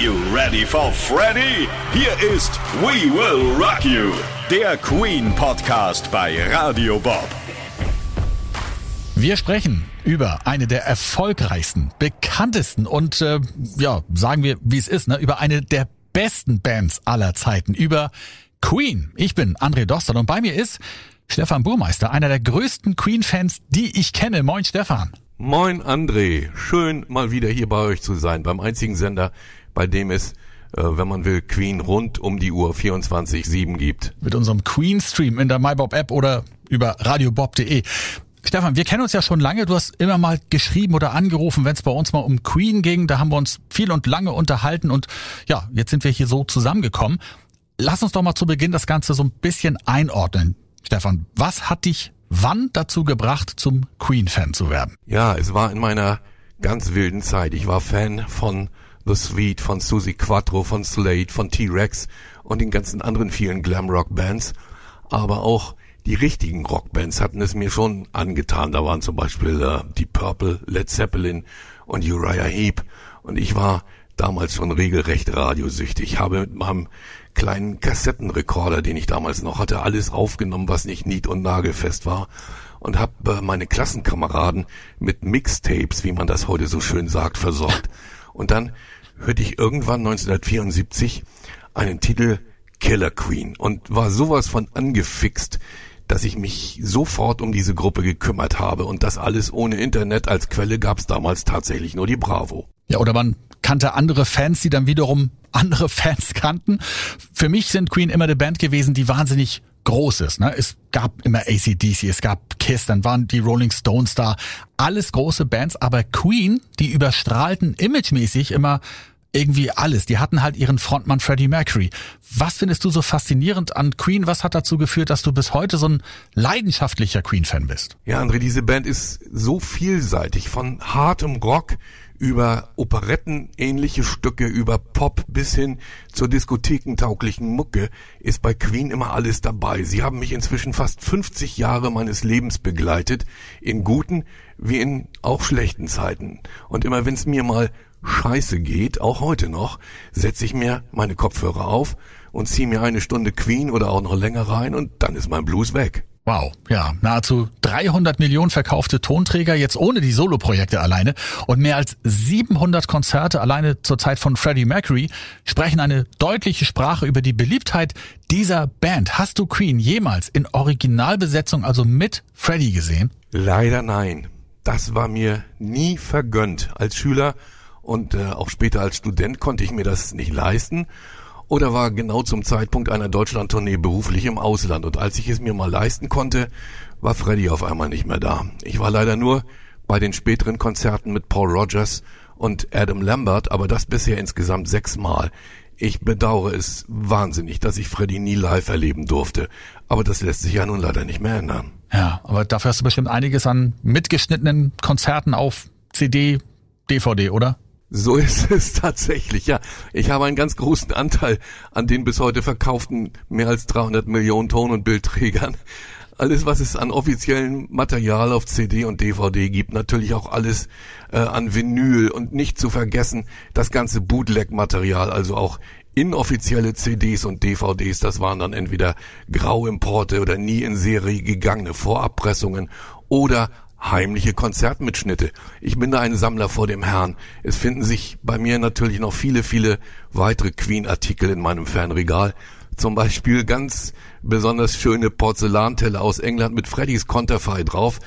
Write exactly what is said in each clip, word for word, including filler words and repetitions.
you ready for Freddy? Hier ist We Will Rock You, der Queen-Podcast bei Radio Bob. Wir sprechen über eine der erfolgreichsten, bekanntesten und, äh, ja, sagen wir, wie es ist, ne, über eine der besten Bands aller Zeiten, über Queen. Ich bin André Dostal und bei mir ist Stefan Burmeister, einer der größten Queen-Fans, die ich kenne. Moin Stefan. Moin André, schön mal wieder hier bei euch zu sein, beim einzigen Sender, bei dem es, äh, wenn man will, Queen rund um die Uhr vierundzwanzig sieben gibt. Mit unserem Queen-Stream in der MyBob-App oder über radiobob punkt de. Stefan, wir kennen uns ja schon lange, du hast immer mal geschrieben oder angerufen, wenn es bei uns mal um Queen ging, da haben wir uns viel und lange unterhalten und ja, jetzt sind wir hier so zusammengekommen. Lass uns doch mal zu Beginn das Ganze so ein bisschen einordnen. Stefan, was hat dich wann dazu gebracht, zum Queen-Fan zu werden? Ja, es war in meiner ganz wilden Zeit. Ich war Fan von The Sweet, von Susie Quattro, von Slade, von T-Rex und den ganzen anderen vielen Glamrock-Bands. Aber auch die richtigen Rockbands hatten es mir schon angetan. Da waren zum Beispiel äh, Deep Purple, Led Zeppelin und Uriah Heep. Und ich war damals schon regelrecht radiosüchtig. Ich habe mit meinem kleinen Kassettenrekorder, den ich damals noch hatte, alles aufgenommen, was nicht nied- und nagelfest war, und habe äh, meine Klassenkameraden mit Mixtapes, wie man das heute so schön sagt, versorgt. Und dann hörte ich irgendwann neunzehnhundertvierundsiebzig einen Titel Killer Queen und war sowas von angefixt, dass ich mich sofort um diese Gruppe gekümmert habe, und das alles ohne Internet. Als Quelle gab es damals tatsächlich nur die Bravo. Ja, oder man kannte andere Fans, die dann wiederum andere Fans kannten. Für mich sind Queen immer eine Band gewesen, die wahnsinnig groß ist, ne? Es gab immer A C D C, es gab Kiss, dann waren die Rolling Stones da. Alles große Bands, aber Queen, die überstrahlten imagemäßig immer irgendwie alles. Die hatten halt ihren Frontmann Freddie Mercury. Was findest du so faszinierend an Queen? Was hat dazu geführt, dass du bis heute so ein leidenschaftlicher Queen-Fan bist? Ja, André, diese Band ist so vielseitig. Von hartem Rock über operettenähnliche Stücke, über Pop bis hin zur diskothekentauglichen Mucke ist bei Queen immer alles dabei. Sie haben mich inzwischen fast fünfzig Jahre meines Lebens begleitet, in guten wie in auch schlechten Zeiten. Und immer wenn es mir mal scheiße geht, auch heute noch, setze ich mir meine Kopfhörer auf und ziehe mir eine Stunde Queen oder auch noch länger rein, und dann ist mein Blues weg. Wow, ja, nahezu dreihundert Millionen verkaufte Tonträger, jetzt ohne die Soloprojekte alleine, und mehr als siebenhundert Konzerte alleine zur Zeit von Freddie Mercury sprechen eine deutliche Sprache über die Beliebtheit dieser Band. Hast du Queen jemals in Originalbesetzung, also mit Freddie, gesehen? Leider nein. Das war mir nie vergönnt. Als Schüler und äh, auch später als Student konnte ich mir das nicht leisten oder war genau zum Zeitpunkt einer Deutschlandtournee beruflich im Ausland. Und als ich es mir mal leisten konnte, war Freddie auf einmal nicht mehr da. Ich war leider nur bei den späteren Konzerten mit Paul Rodgers und Adam Lambert, aber das bisher insgesamt sechsmal. Ich bedauere es wahnsinnig, dass ich Freddie nie live erleben durfte. Aber das lässt sich ja nun leider nicht mehr ändern. Ja, aber dafür hast du bestimmt einiges an mitgeschnittenen Konzerten auf C D, D V D, oder? So ist es tatsächlich, ja. Ich habe einen ganz großen Anteil an den bis heute verkauften mehr als dreihundert Millionen Ton- und Bildträgern. Alles, was es an offiziellem Material auf C D und D V D gibt, natürlich auch alles äh, an Vinyl, und nicht zu vergessen das ganze Bootleg-Material, also auch inoffizielle C Ds und D V Ds. Das waren dann entweder Grauimporte oder nie in Serie gegangene Vorabpressungen oder heimliche Konzertmitschnitte. Ich bin da ein Sammler vor dem Herrn. Es finden sich bei mir natürlich noch viele, viele weitere Queen-Artikel in meinem Fanregal. Zum Beispiel ganz besonders schöne Porzellanteller aus England mit Freddys Konterfei drauf.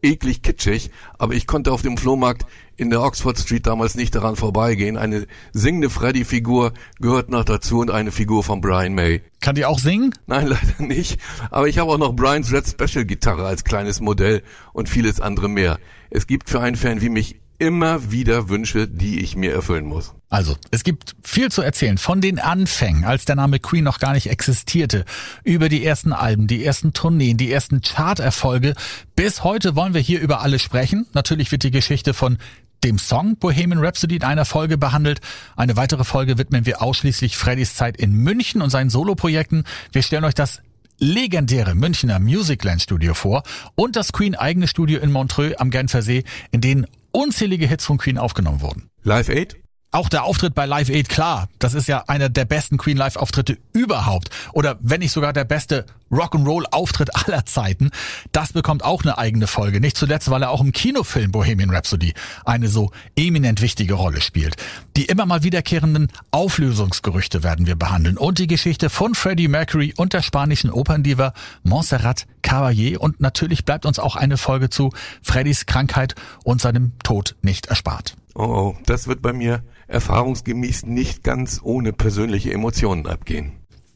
Eklig kitschig, aber ich konnte auf dem Flohmarkt in der Oxford Street damals nicht daran vorbeigehen. Eine singende Freddy-Figur gehört noch dazu und eine Figur von Brian May. Kann die auch singen? Nein, leider nicht. Aber ich habe auch noch Brians Red Special Gitarre als kleines Modell und vieles andere mehr. Es gibt für einen Fan wie mich immer wieder Wünsche, die ich mir erfüllen muss. Also, es gibt viel zu erzählen von den Anfängen, als der Name Queen noch gar nicht existierte, über die ersten Alben, die ersten Tourneen, die ersten Charterfolge. Bis heute wollen wir hier über alles sprechen. Natürlich wird die Geschichte von dem Song Bohemian Rhapsody in einer Folge behandelt. Eine weitere Folge widmen wir ausschließlich Freddys Zeit in München und seinen Soloprojekten. Wir stellen euch das legendäre Münchner Musicland Studio vor und das Queen eigene Studio in Montreux am Genfersee, in denen unzählige Hits von Queen aufgenommen wurden. Live Aid? Auch der Auftritt bei Live Aid, klar, das ist ja einer der besten Queen Live-Auftritte überhaupt. Oder wenn nicht sogar der beste Rock'n'Roll-Auftritt aller Zeiten. Das bekommt auch eine eigene Folge. Nicht zuletzt, weil er auch im Kinofilm Bohemian Rhapsody eine so eminent wichtige Rolle spielt. Die immer mal wiederkehrenden Auflösungsgerüchte werden wir behandeln. Und die Geschichte von Freddie Mercury und der spanischen Operndiva Montserrat Caballé. Und natürlich bleibt uns auch eine Folge zu Freddys Krankheit und seinem Tod nicht erspart. Oh, oh, das wird bei mir erfahrungsgemäß nicht ganz ohne persönliche Emotionen abgehen.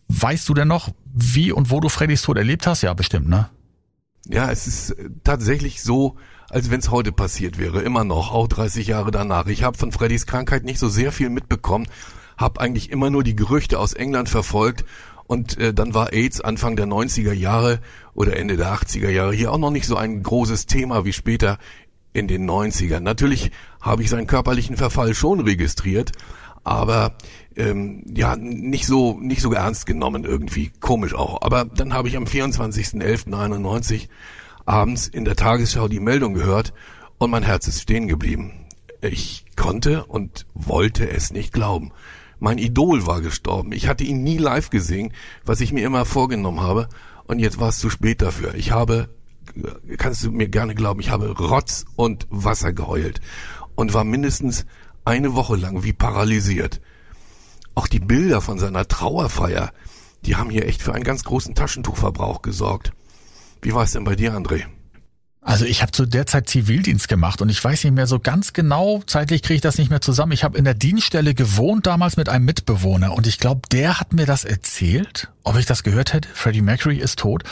Weißt du denn noch, wie und wo du Freddys Tod erlebt hast? Ja, bestimmt, ne? Ja, es ist tatsächlich so, als wenn es heute passiert wäre, immer noch, auch dreißig Jahre danach. Ich habe von Freddys Krankheit nicht so sehr viel mitbekommen, habe eigentlich immer nur die Gerüchte aus England verfolgt. Und äh, dann war AIDS Anfang der neunziger Jahre oder Ende der achtziger Jahre hier auch noch nicht so ein großes Thema wie später in den neunzigern. Natürlich habe ich seinen körperlichen Verfall schon registriert, aber ähm, ja, nicht so nicht so ernst genommen irgendwie. Komisch auch. Aber dann habe ich am vierundzwanzigsten elften einundneunzig abends in der Tagesschau die Meldung gehört und mein Herz ist stehen geblieben. Ich konnte und wollte es nicht glauben. Mein Idol war gestorben. Ich hatte ihn nie live gesehen, was ich mir immer vorgenommen habe. Und jetzt war es zu spät dafür. Ich habe... kannst du mir gerne glauben, ich habe Rotz und Wasser geheult und war mindestens eine Woche lang wie paralysiert. Auch die Bilder von seiner Trauerfeier, die haben hier echt für einen ganz großen Taschentuchverbrauch gesorgt. Wie war es denn bei dir, André? Also ich habe zu der Zeit Zivildienst gemacht und ich weiß nicht mehr so ganz genau, zeitlich kriege ich das nicht mehr zusammen. Ich habe in der Dienststelle gewohnt, damals mit einem Mitbewohner, und ich glaube, der hat mir das erzählt, ob ich das gehört hätte, Freddie Mercury ist tot.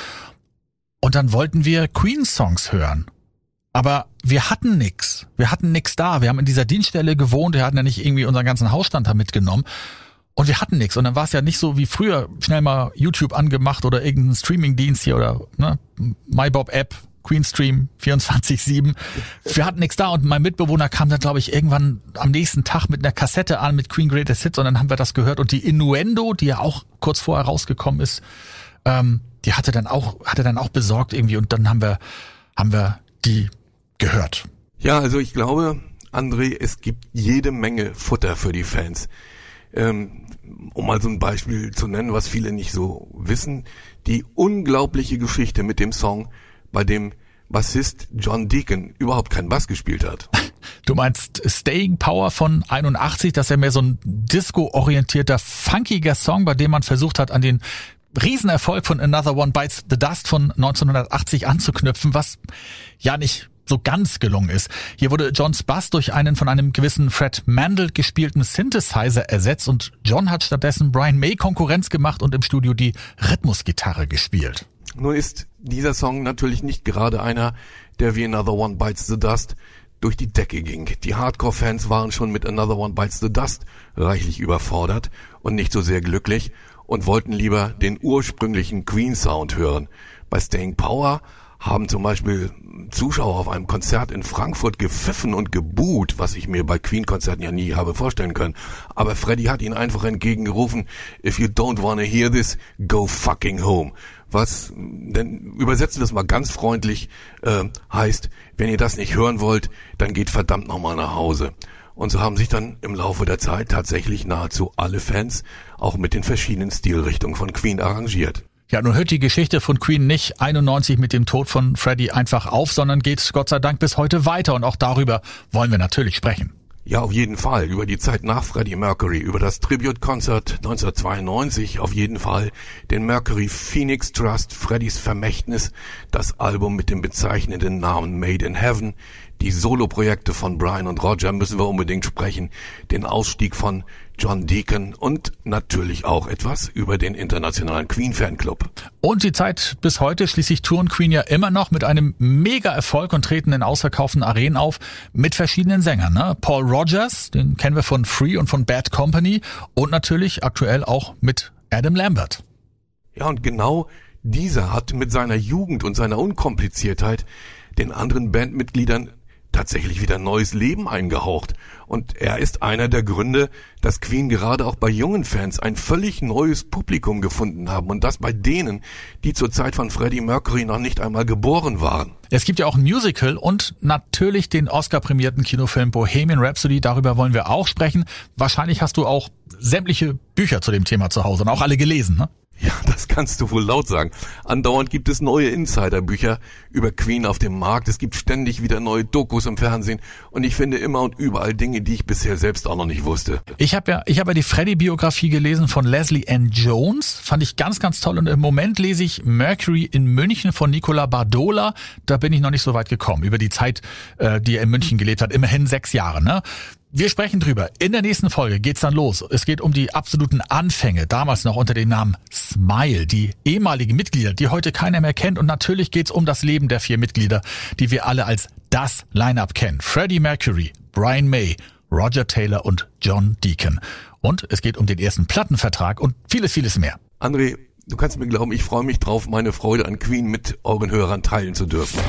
Und dann wollten wir Queen-Songs hören. Aber wir hatten nix. Wir hatten nix da. Wir haben in dieser Dienststelle gewohnt. Wir hatten ja nicht irgendwie unseren ganzen Hausstand da mitgenommen. Und wir hatten nix. Und dann war es ja nicht so wie früher, schnell mal YouTube angemacht oder irgendeinen Streaming-Dienst hier oder ne, MyBob-App, Queenstream, vierundzwanzig sieben. Wir hatten nix da. Und mein Mitbewohner kam dann, glaube ich, irgendwann am nächsten Tag mit einer Kassette an mit Queen Greatest Hits. Und dann haben wir das gehört. Und die Innuendo, die ja auch kurz vorher rausgekommen ist, ähm, die hatte dann auch, hatte dann auch besorgt irgendwie, und dann haben wir, haben wir die gehört. Ja, also ich glaube, André, es gibt jede Menge Futter für die Fans. Ähm, um mal so ein Beispiel zu nennen, was viele nicht so wissen, die unglaubliche Geschichte mit dem Song, bei dem Bassist John Deacon überhaupt keinen Bass gespielt hat. Du meinst Staying Power von einundachtzig, das ist ja mehr so ein disco-orientierter, funkiger Song, bei dem man versucht hat, an den Riesenerfolg von Another One Bites the Dust von neunzehnhundertachtzig anzuknüpfen, was ja nicht so ganz gelungen ist. Hier wurde Johns Bass durch einen von einem gewissen Fred Mandel gespielten Synthesizer ersetzt und John hat stattdessen Brian May Konkurrenz gemacht und im Studio die Rhythmusgitarre gespielt. Nun ist dieser Song natürlich nicht gerade einer, der wie Another One Bites the Dust durch die Decke ging. Die Hardcore-Fans waren schon mit Another One Bites the Dust reichlich überfordert und nicht so sehr glücklich und wollten lieber den ursprünglichen Queen-Sound hören. Bei Staying Power haben zum Beispiel Zuschauer auf einem Konzert in Frankfurt gepfiffen und gebuht, was ich mir bei Queen-Konzerten ja nie habe vorstellen können. Aber Freddie hat ihnen einfach entgegengerufen, if you don't wanna hear this, go fucking home. Was, denn übersetzen wir das mal ganz freundlich, äh, heißt, wenn ihr das nicht hören wollt, dann geht verdammt nochmal nach Hause. Und so haben sich dann im Laufe der Zeit tatsächlich nahezu alle Fans auch mit den verschiedenen Stilrichtungen von Queen arrangiert. Ja, nun hört die Geschichte von Queen nicht einundneunzig mit dem Tod von Freddie einfach auf, sondern geht Gott sei Dank bis heute weiter. Und auch darüber wollen wir natürlich sprechen. Ja, auf jeden Fall. Über die Zeit nach Freddie Mercury, über das Tribute-Konzert neunzehnhundertzweiundneunzig, auf jeden Fall den Mercury Phoenix Trust, Freddys Vermächtnis, das Album mit dem bezeichnenden Namen Made in Heaven, die Soloprojekte von Brian und Roger müssen wir unbedingt sprechen, den Ausstieg von John Deacon und natürlich auch etwas über den internationalen Queen-Fanclub. Und die Zeit bis heute, schließlich touren Queen ja immer noch mit einem Mega-Erfolg und treten in ausverkauften Arenen auf mit verschiedenen Sängern. Ne? Paul Rodgers, den kennen wir von Free und von Bad Company, und natürlich aktuell auch mit Adam Lambert. Ja, und genau dieser hat mit seiner Jugend und seiner Unkompliziertheit den anderen Bandmitgliedern tatsächlich wieder neues Leben eingehaucht. Und er ist einer der Gründe, dass Queen gerade auch bei jungen Fans ein völlig neues Publikum gefunden haben. Und das bei denen, die zur Zeit von Freddie Mercury noch nicht einmal geboren waren. Es gibt ja auch ein Musical und natürlich den Oscar-prämierten Kinofilm Bohemian Rhapsody. Darüber wollen wir auch sprechen. Wahrscheinlich hast du auch sämtliche Bücher zu dem Thema zu Hause und auch alle gelesen, ne? Ja, das kannst du wohl laut sagen. Andauernd gibt es neue Insiderbücher über Queen auf dem Markt. Es gibt ständig wieder neue Dokus im Fernsehen. Und ich finde immer und überall Dinge, die ich bisher selbst auch noch nicht wusste. Ich habe ja, ich habe ja die Freddie-Biografie gelesen von Leslie Ann Jones. Fand ich ganz, ganz toll. Und im Moment lese ich Mercury in München von Nicola Bardola. Da bin ich noch nicht so weit gekommen. Über die Zeit, die er in München gelebt hat. Immerhin sechs Jahre, ne? Wir sprechen drüber. In der nächsten Folge geht's dann los. Es geht um die absoluten Anfänge, damals noch unter dem Namen Smile, die ehemaligen Mitglieder, die heute keiner mehr kennt. Und natürlich geht's um das Leben der vier Mitglieder, die wir alle als das Line-Up kennen. Freddie Mercury, Brian May, Roger Taylor und John Deacon. Und es geht um den ersten Plattenvertrag und vieles, vieles mehr. André, du kannst mir glauben, ich freue mich drauf, meine Freude an Queen mit euren Hörern teilen zu dürfen.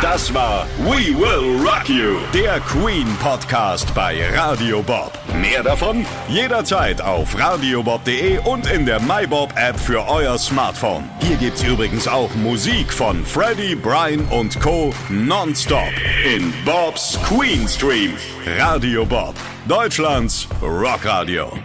Das war We Will Rock You, der Queen-Podcast bei Radio Bob. Mehr davon jederzeit auf radiobob punkt de und in der MyBob-App für euer Smartphone. Hier gibt's übrigens auch Musik von Freddie, Brian und Co. nonstop in Bobs Queen Stream. Radio Bob, Deutschlands Rockradio.